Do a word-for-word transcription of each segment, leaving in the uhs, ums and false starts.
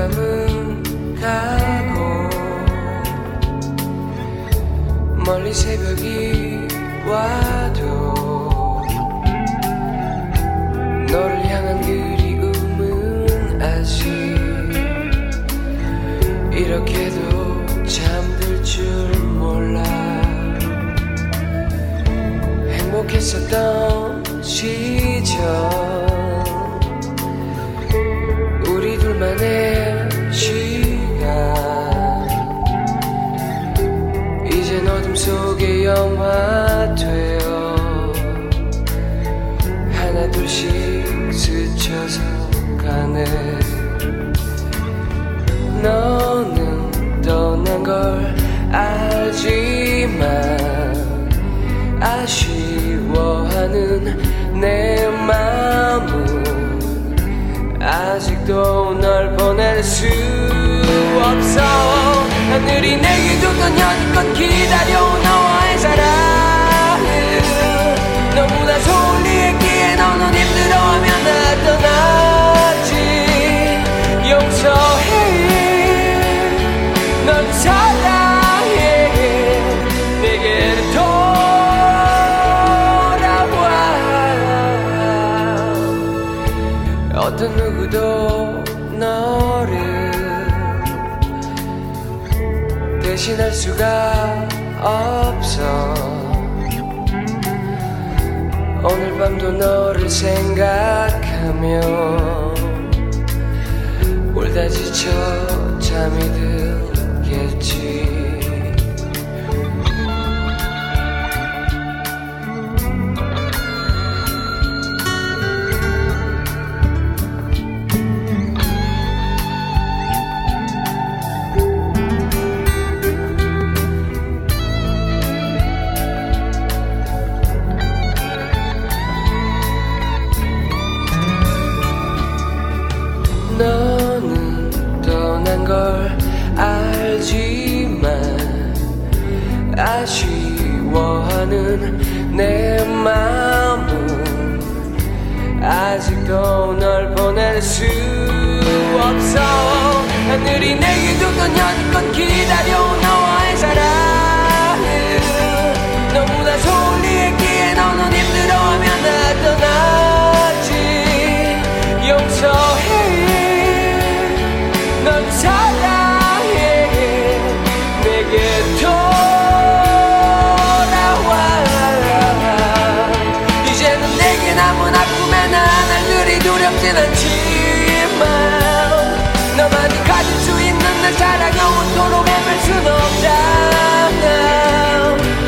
밤은 가고 멀리 새벽이 와도 너를 향한 그리움은 아직 이렇게도 잠들 줄 몰라. 행복했었던 시절 만의 시간 이젠 어둠 속의 영화 되어 하나 둘씩 스쳐서 가네. 너는 떠난 걸 알지만 아쉬워하는 내 마음은 아직도 널 보낼 수 없어. 하늘이 내게 줬던 여지껏 기다려온 너와의 사랑 너무나 소홀히했기에 너는 힘들어하며 나 떠났지. 용서해 넌 사랑해 내게는 돌아와. 어떤 누구 또 너를 대신할 수가 없어. 오늘 밤도 너를 생각하며 울다 지쳐 잠이 들겠지. 너는 떠난 걸 알지만 아쉬워하는 내 마음은 아직도 널 보낼 수 없어. 하늘이 내게 줬던 여지껏 기다려온 너와의 사랑 너무나 소홀히했기에 너는 힘들어하며 나 떠났지. 용서해 넌 사랑해 내게 돌아와. 이제는 내게 남은 아픔에 난 그리 두렵진 않지만 너만이 가질 수 있는 내 사랑 영원토록 헤맬 순 없잖아.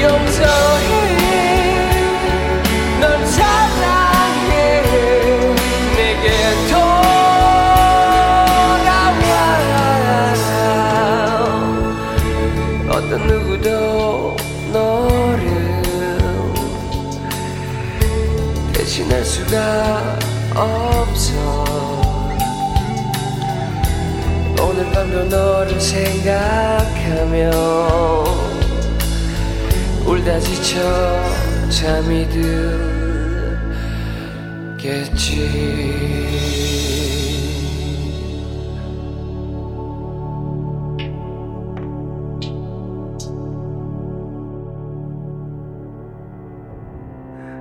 용서해 넌 사랑해 내게 돌아와. 어떤 누구도 너를 대신할 수가 없어. 오늘 밤도 너를 생각하며 울다 지쳐 잠이 들겠지.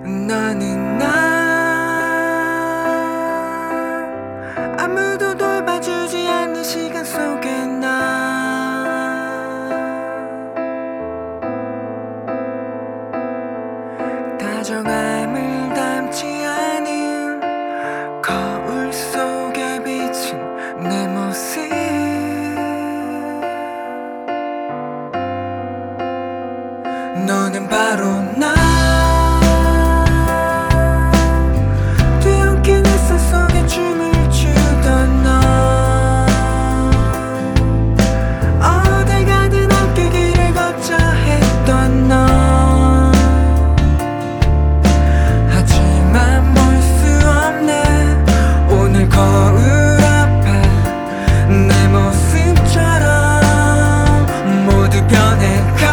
나는 나 아무도 돌봐주지 않는 시간 속에 나 다정함을 담지 않은 거울 속에 비친 내 모습 너는 바로 나 변해가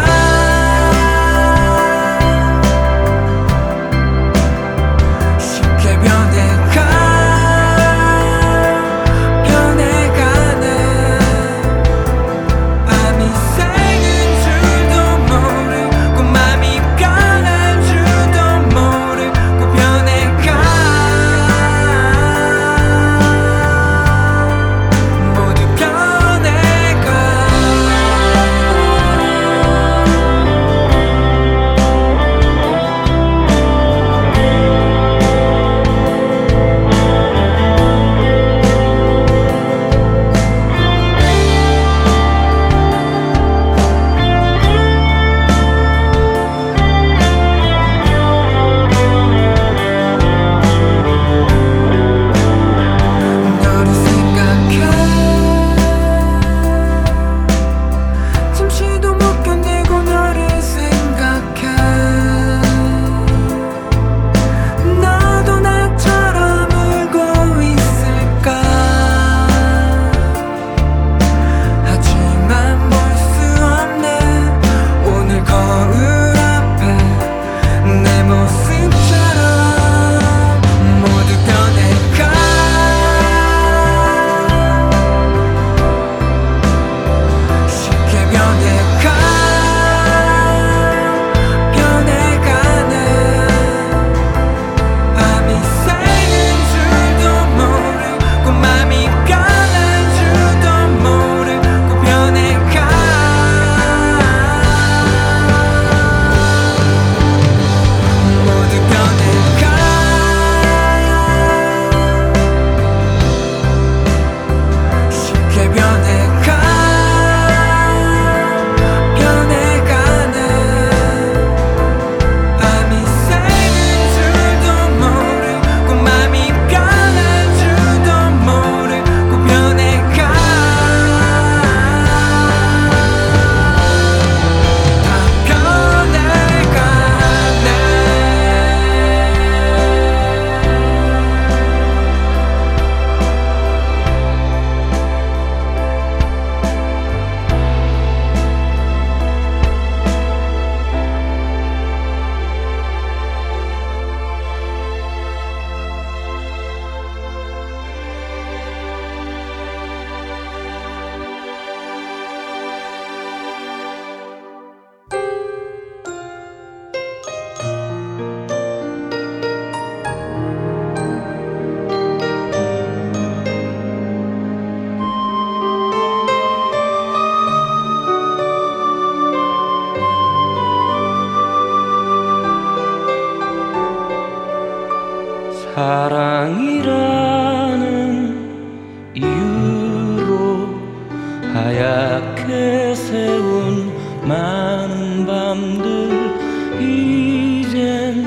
하얗게 새운 많은 밤들 이젠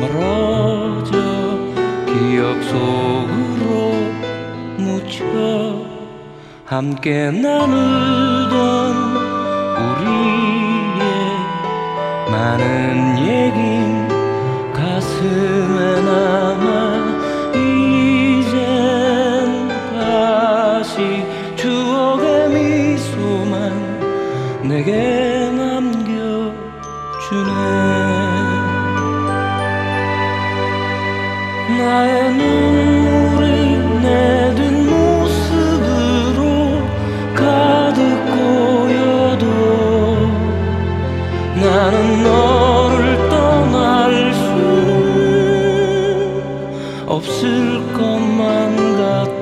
멀어져 기억 속으로 묻혀 함께 나누던 우리의 많은 얘긴 가슴에 남아 이젠 다시 추억의 미소만 내게 남겨주네. 나의 눈물을 내든 모습으로 가득 고여도 나는 너를 떠날 수 없을 것만 같아.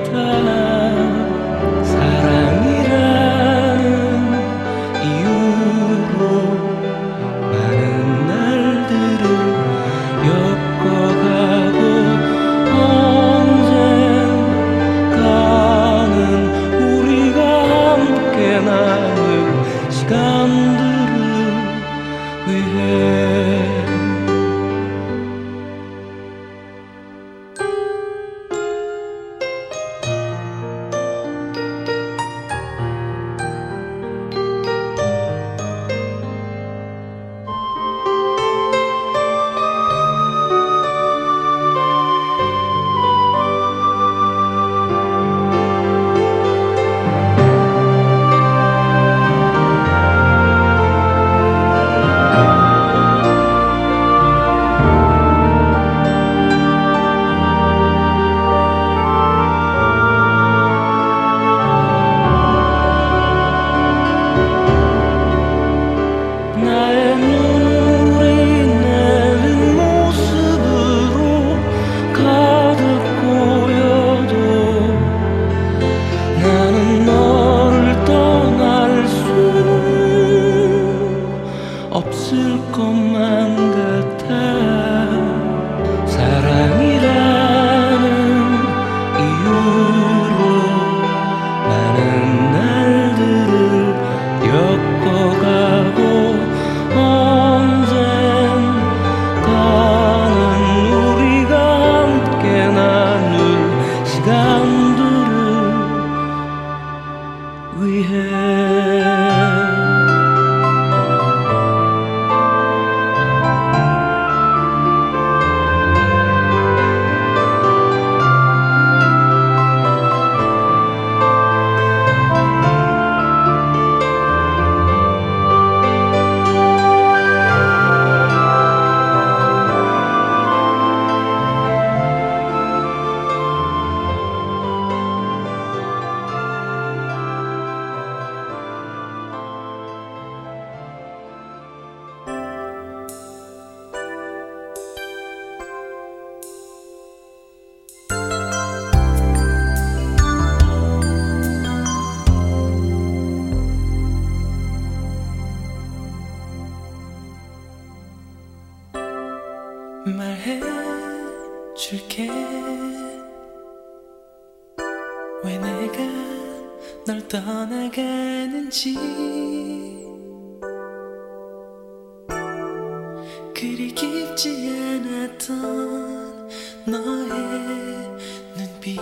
말해줄게 왜 내가 널 떠나가는지 그리 깊지 않았던 너의 눈빛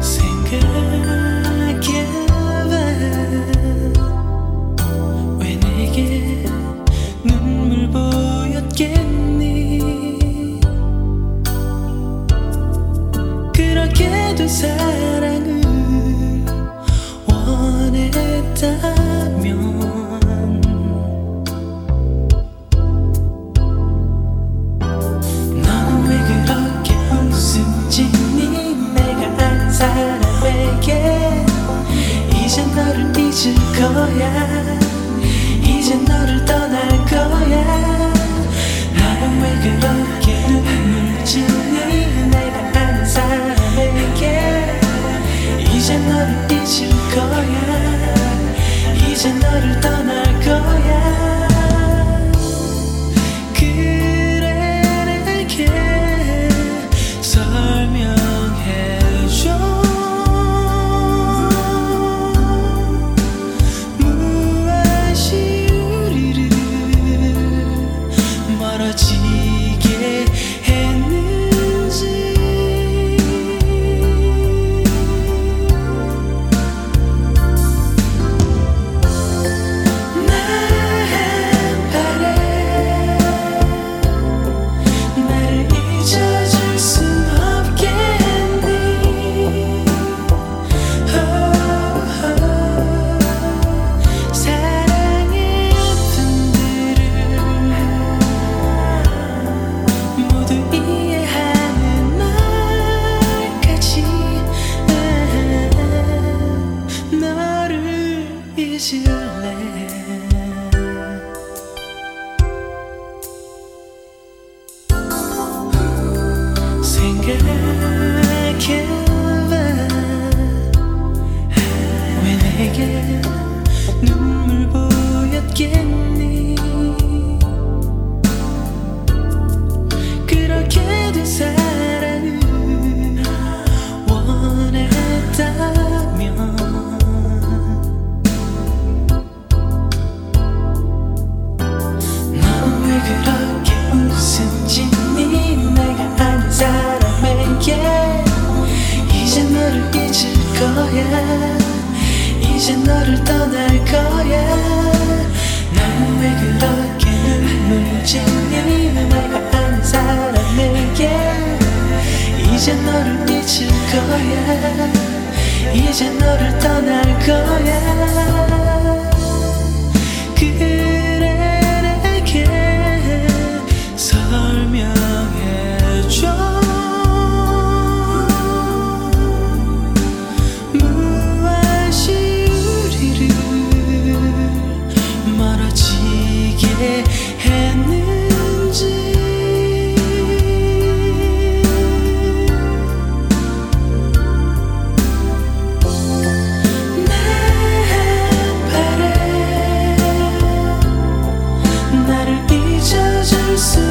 생각해 왜 내게 눈물 보였겠니 그렇게도 사랑을 원했다면 너는 왜 그렇게 웃음짓니 내가 아는 사람에게 이제 너를 잊을 거야 이제 너를 떠날 거야 나는 왜 그렇게 눈물 짓니 내가 아는 사람에게 이제 너를 잊을 거야 이제 너를 떠날 거야 그래 내게 생각해봐. 왜 내게 눈물 보였겠니? 그렇게 된 사랑은 원했다면 넌 왜 그렇게 웃은지니? 내가 아는 사람에게 이제 너를 잊을 거야. 이제 너를 떠날 거야. 넌 왜 그렇게 눈물 짓니? 내가 아는 사람에게 이제 너를 잊을 거야. 이제 너를 떠날 거야. 그래 설명해줘. 무엇이 우리를 멀어지게 했는지. 내 발에 나를 잊어줄 수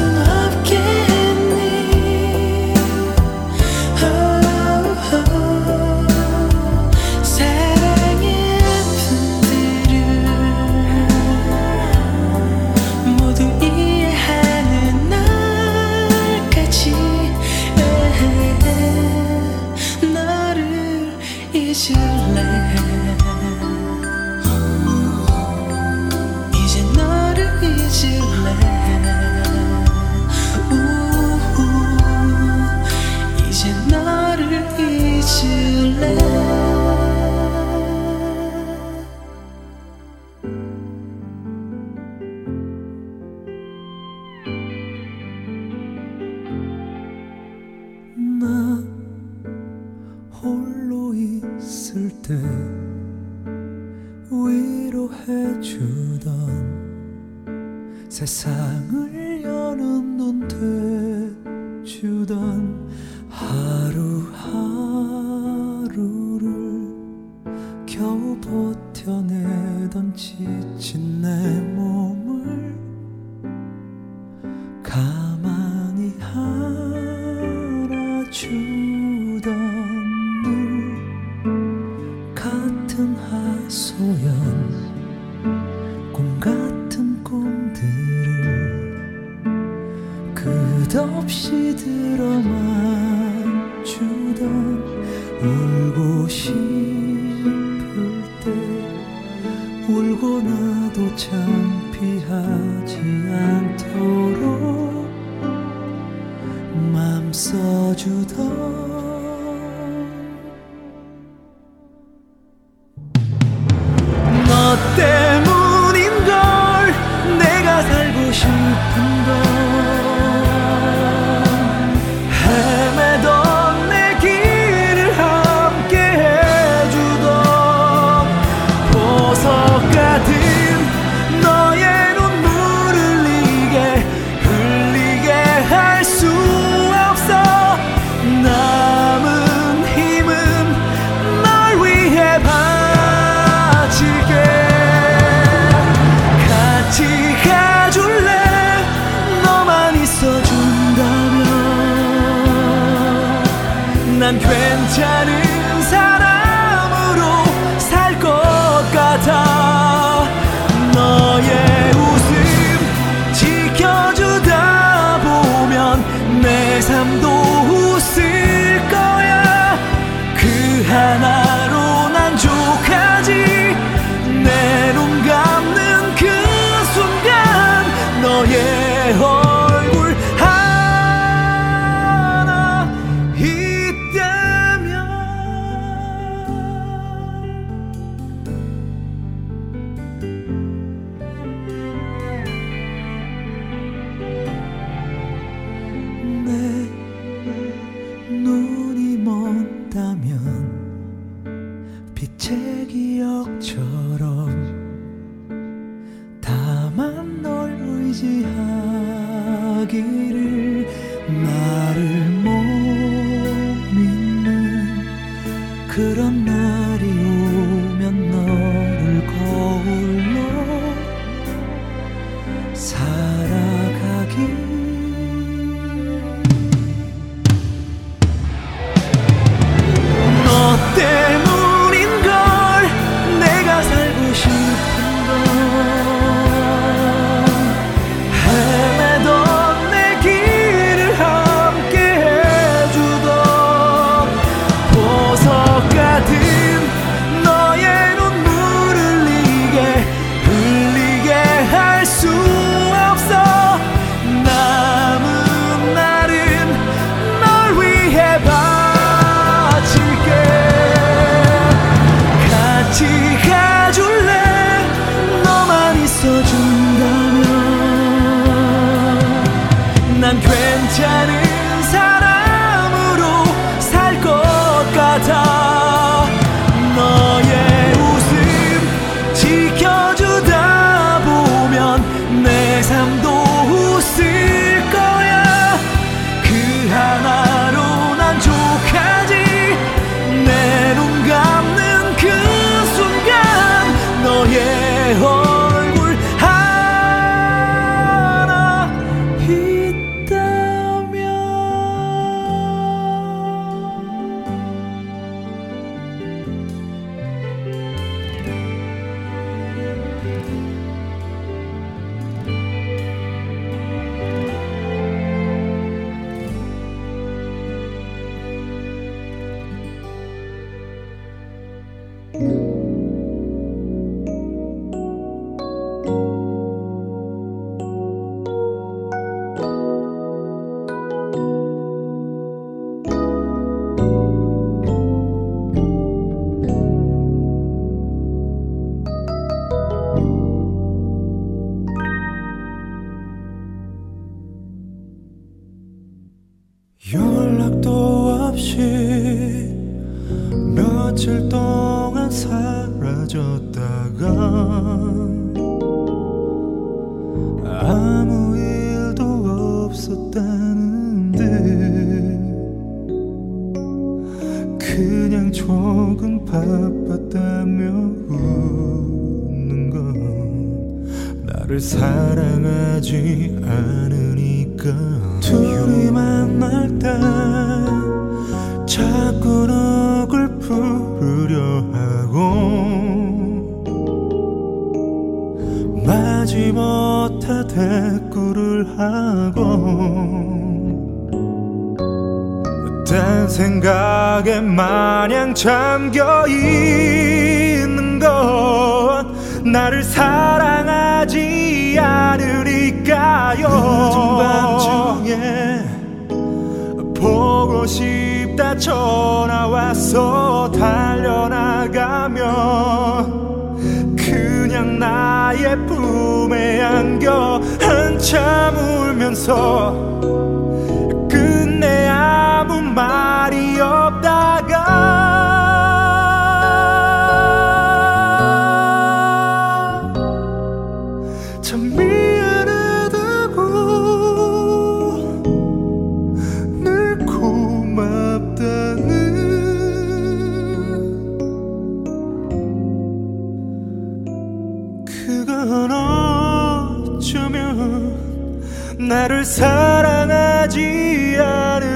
나를 못 그런 날이 오면 너를 거울로 살아가기. 괜찮은 사람으로 살 것 같아. 너의 웃음 지켜주다 보면 내 삶도 웃을 거야. 그 하나로 난 족하지. 내 눈 감는 그 순간 너의 얼굴 하나 연락도 없이 며칠 동안 사라졌다가 아무 일도 없었다는데 그냥 조금 바빴다며 웃는 건 나를 사랑하지 않으니까. 둘이 만날 때 자꾸 누굴 부르려 하고 마지 못해 대꾸를 하고 딴 생각에 마냥 잠겨 있는 건 나를 사랑하지 않으니까요. 늦은 밤중에 보고 싶다 전화 와서 달려나가며 그냥 나의 품에 안겨 한참 울면서 끝내 아무 말이 없다가 나를 사랑하지 않으니까요.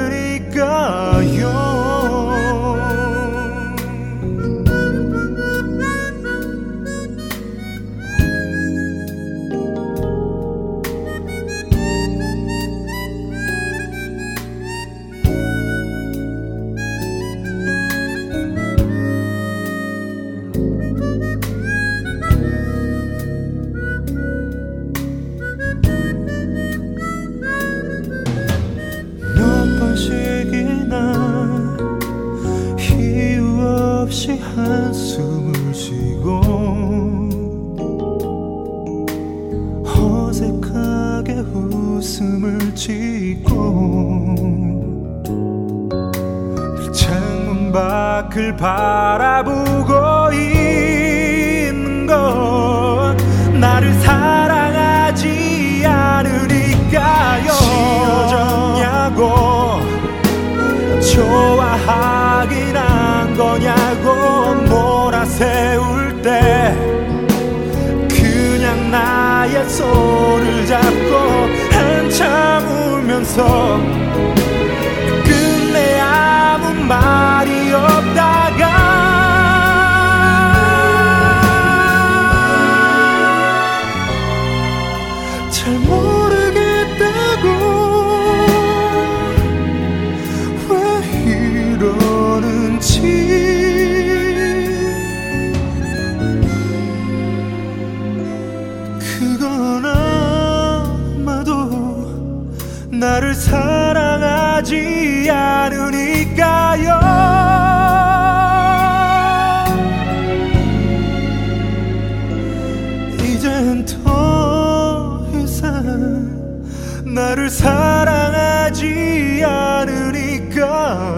한숨을 쉬고 어색하게 웃음을 짓고 늘 창문 밖을 바라보고 있는 건 나를 사랑하지 않으니까요. 싫어졌냐고 좋아하긴 한 거냐고 몰아세울 때 그냥 나의 손을 잡고 한참 울면서 끝내 아무 말이 없다가 잘 모르겠다고 왜 이러는지 그건 아마도 나를 사랑하지 않으니까요. 나를 사랑하지 않으니까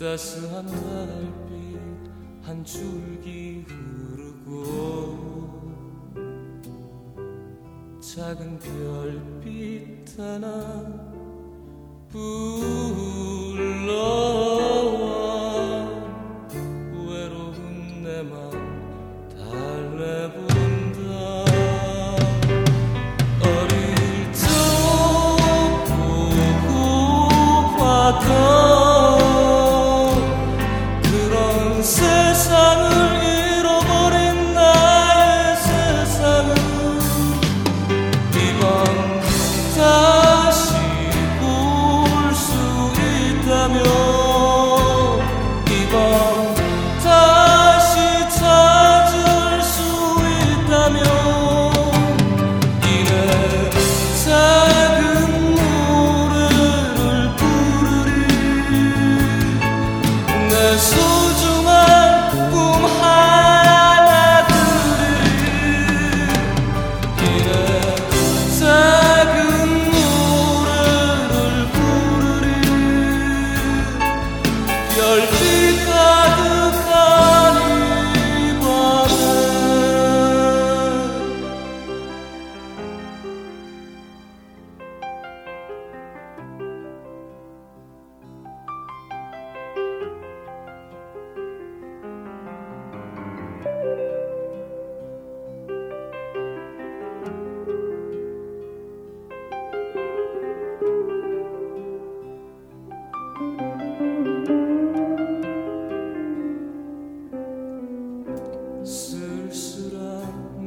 따스한 달빛 한 줄기 흐르고 작은 별빛 하나 불러와 외로운 내 맘 달래보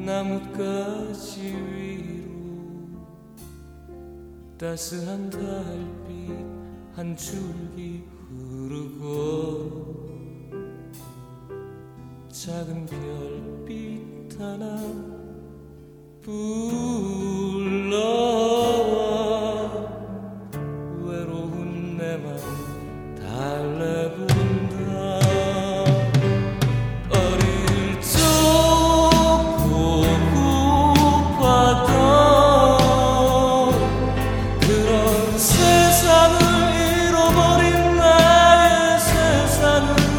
나뭇가지 위로 따스한 달빛 한 줄기 흐르고 작은 별빛 하나 불러와 외로운 내 맘 달래본다 세상을 잃어버린 나의 세상을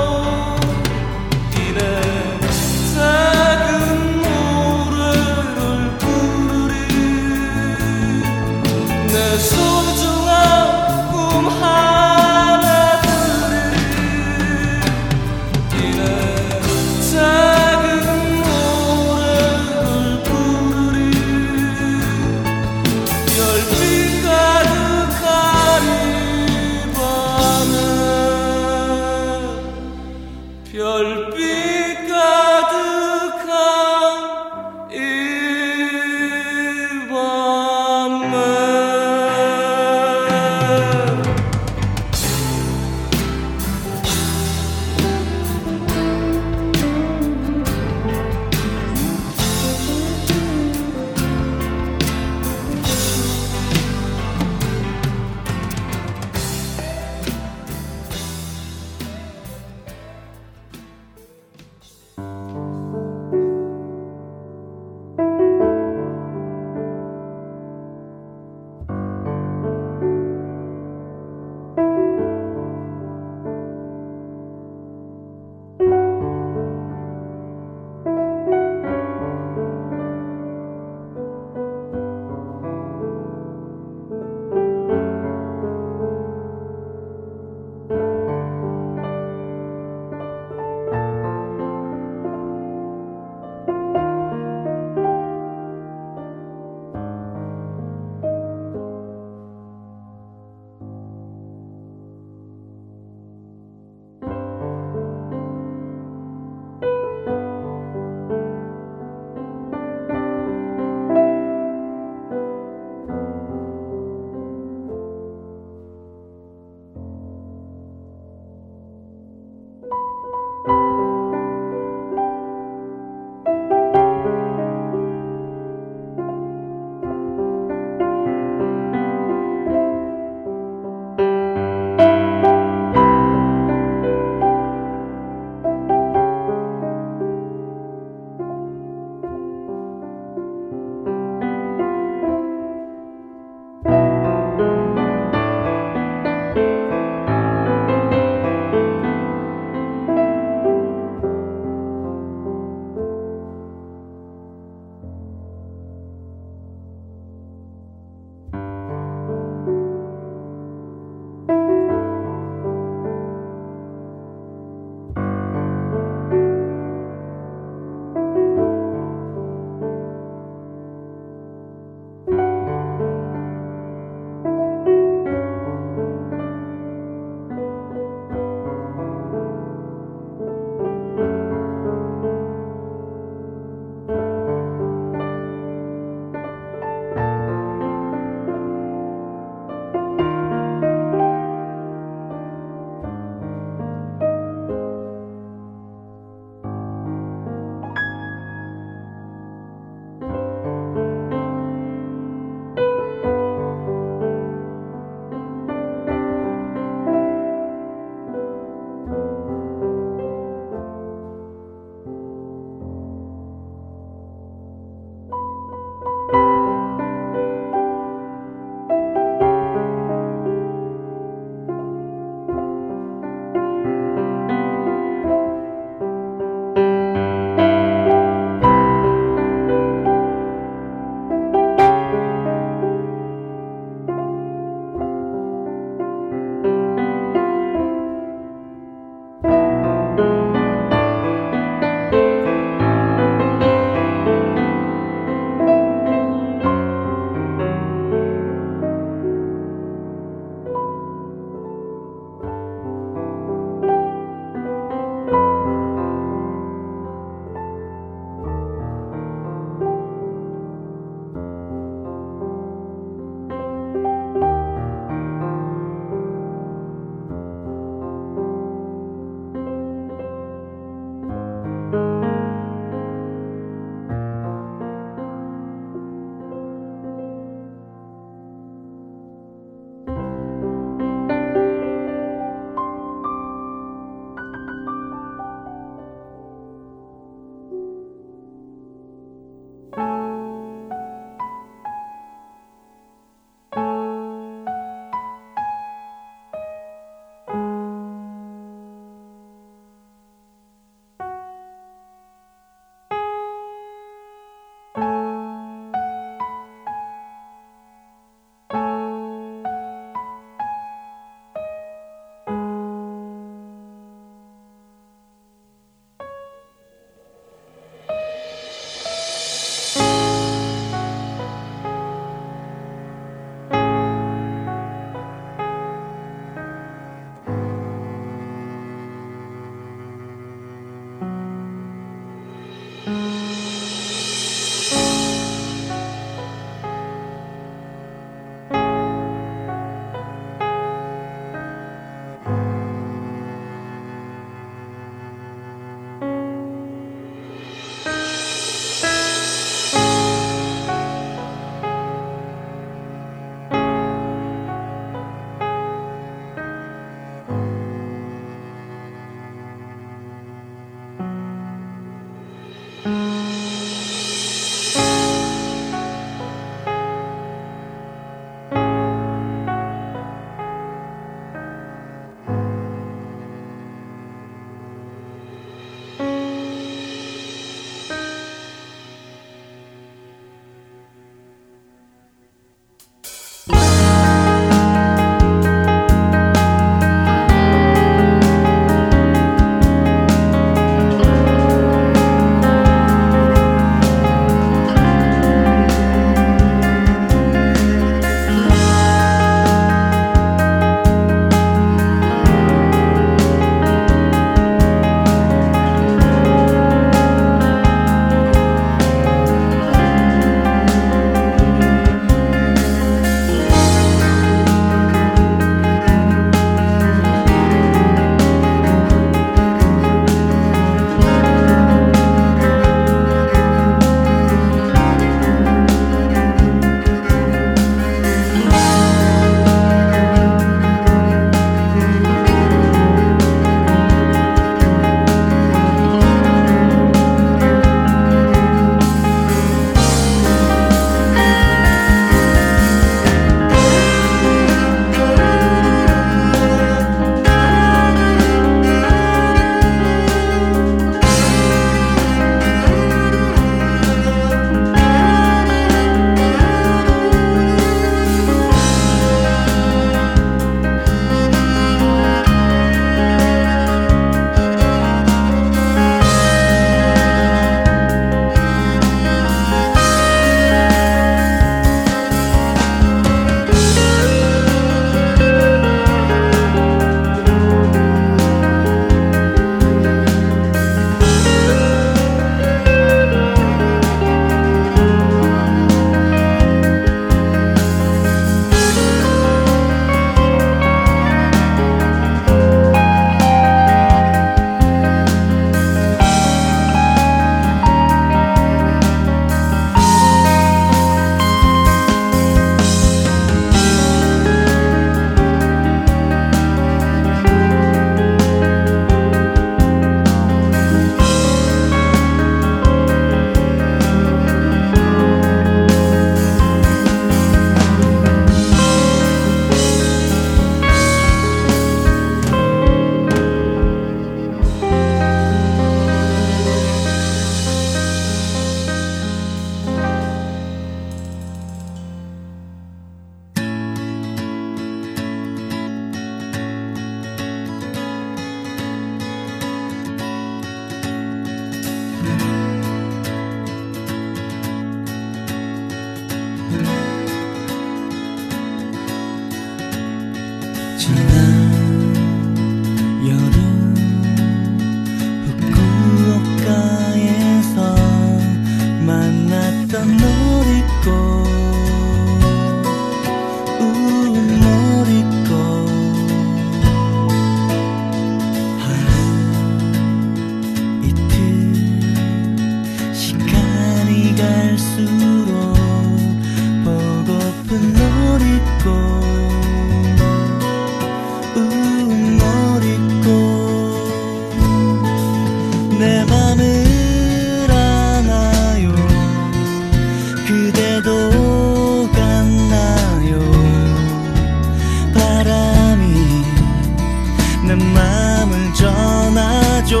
마음을 전하죠.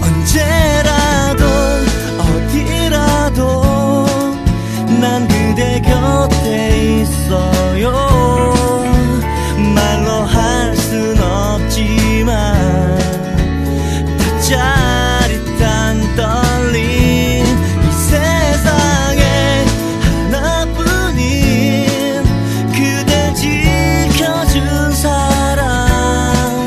언제라도 어디라도 난 그대 곁에 있어요. 말로 할 순 없지만 다 짜릿한 떨림, 이 세상에 하나뿐인 그댈 지켜준 사랑,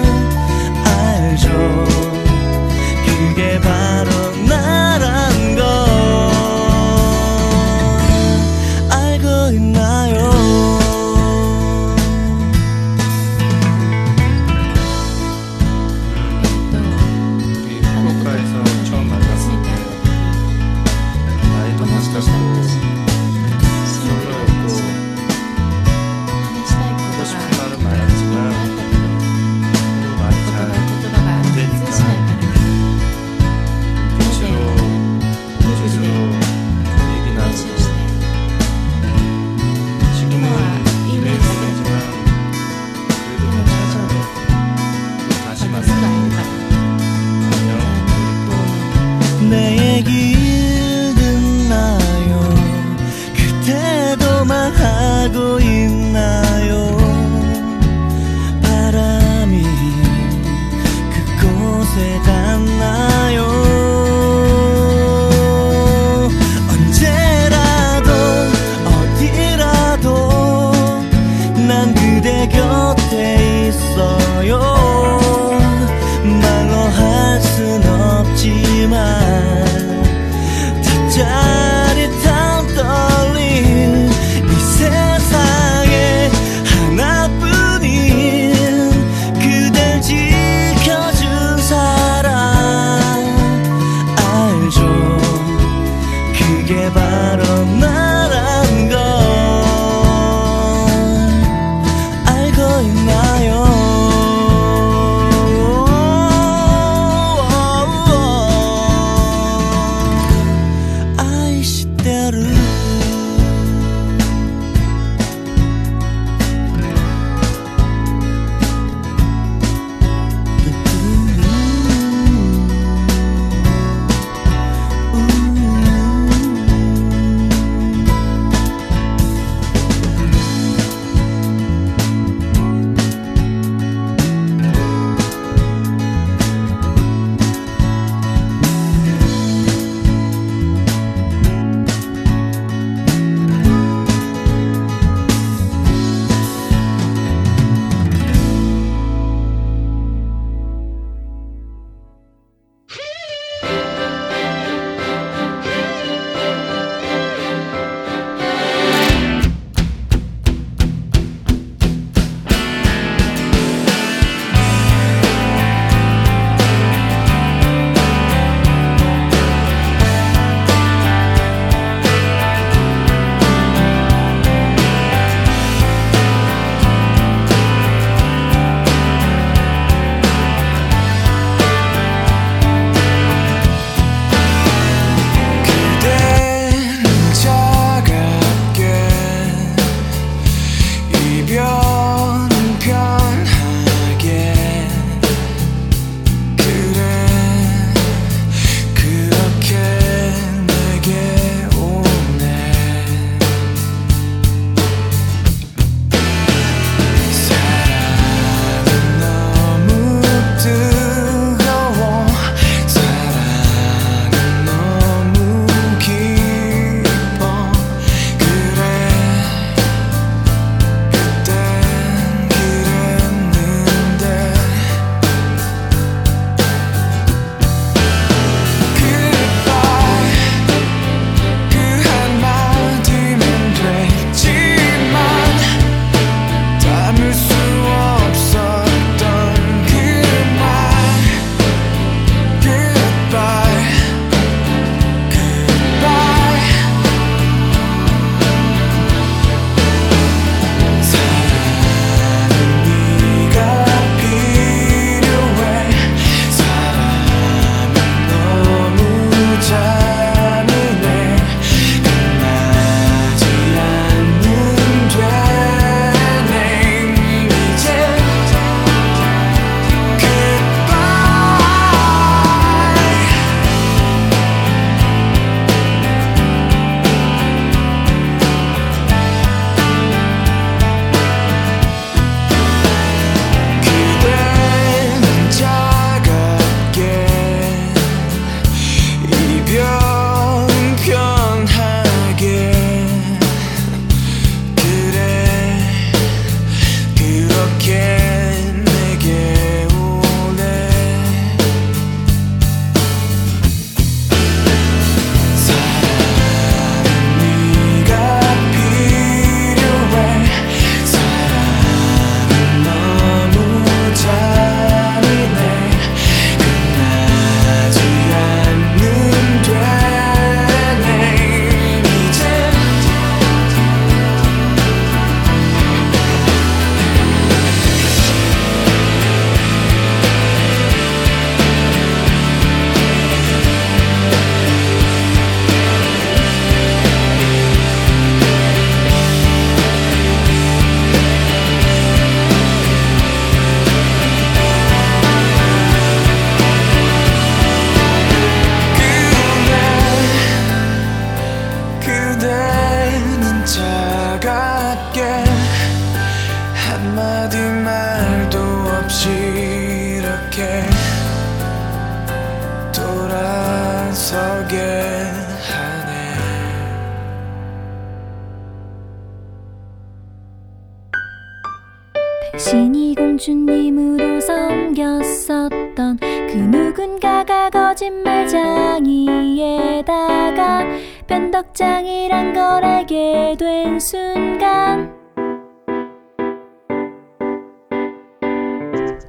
신이 공주님으로 섬겼었던 그 누군가가 거짓말쟁이에다가 변덕장이란 걸 알게 된 순간,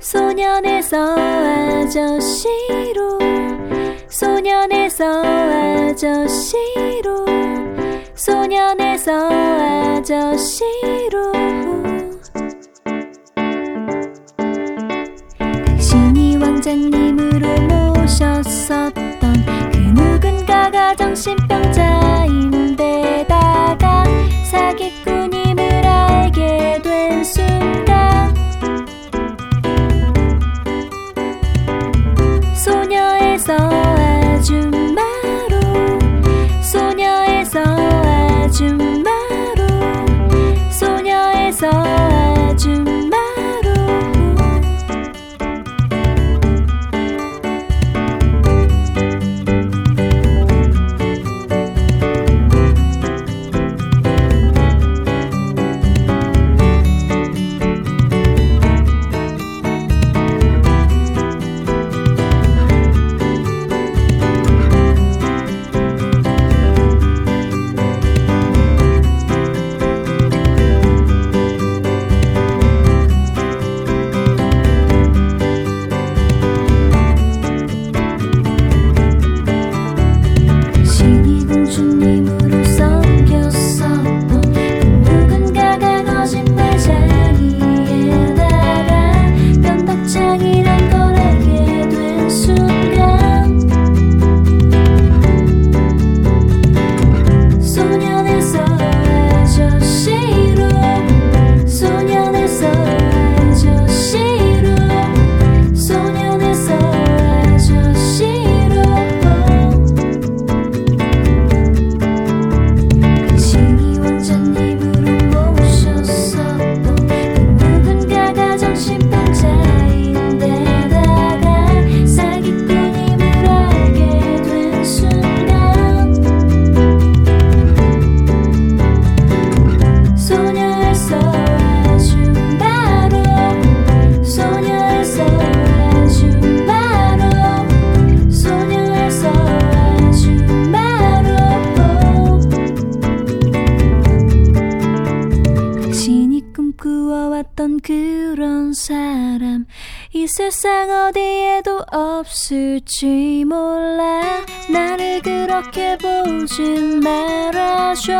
소년에서 아저씨로, 소년에서 아저씨로, 소년에서 아저씨로. 당신이 왕자님으로 모셨었던 그 누군가가 정신병자인데다가 사기꾼임을 알게 된 순간, 소녀에서 아줌마로, 소녀에서 아줌마로, 소녀에서 아줌마로. 세상 어디에도 없을지 몰라. 나를 그렇게 보진 말아줘.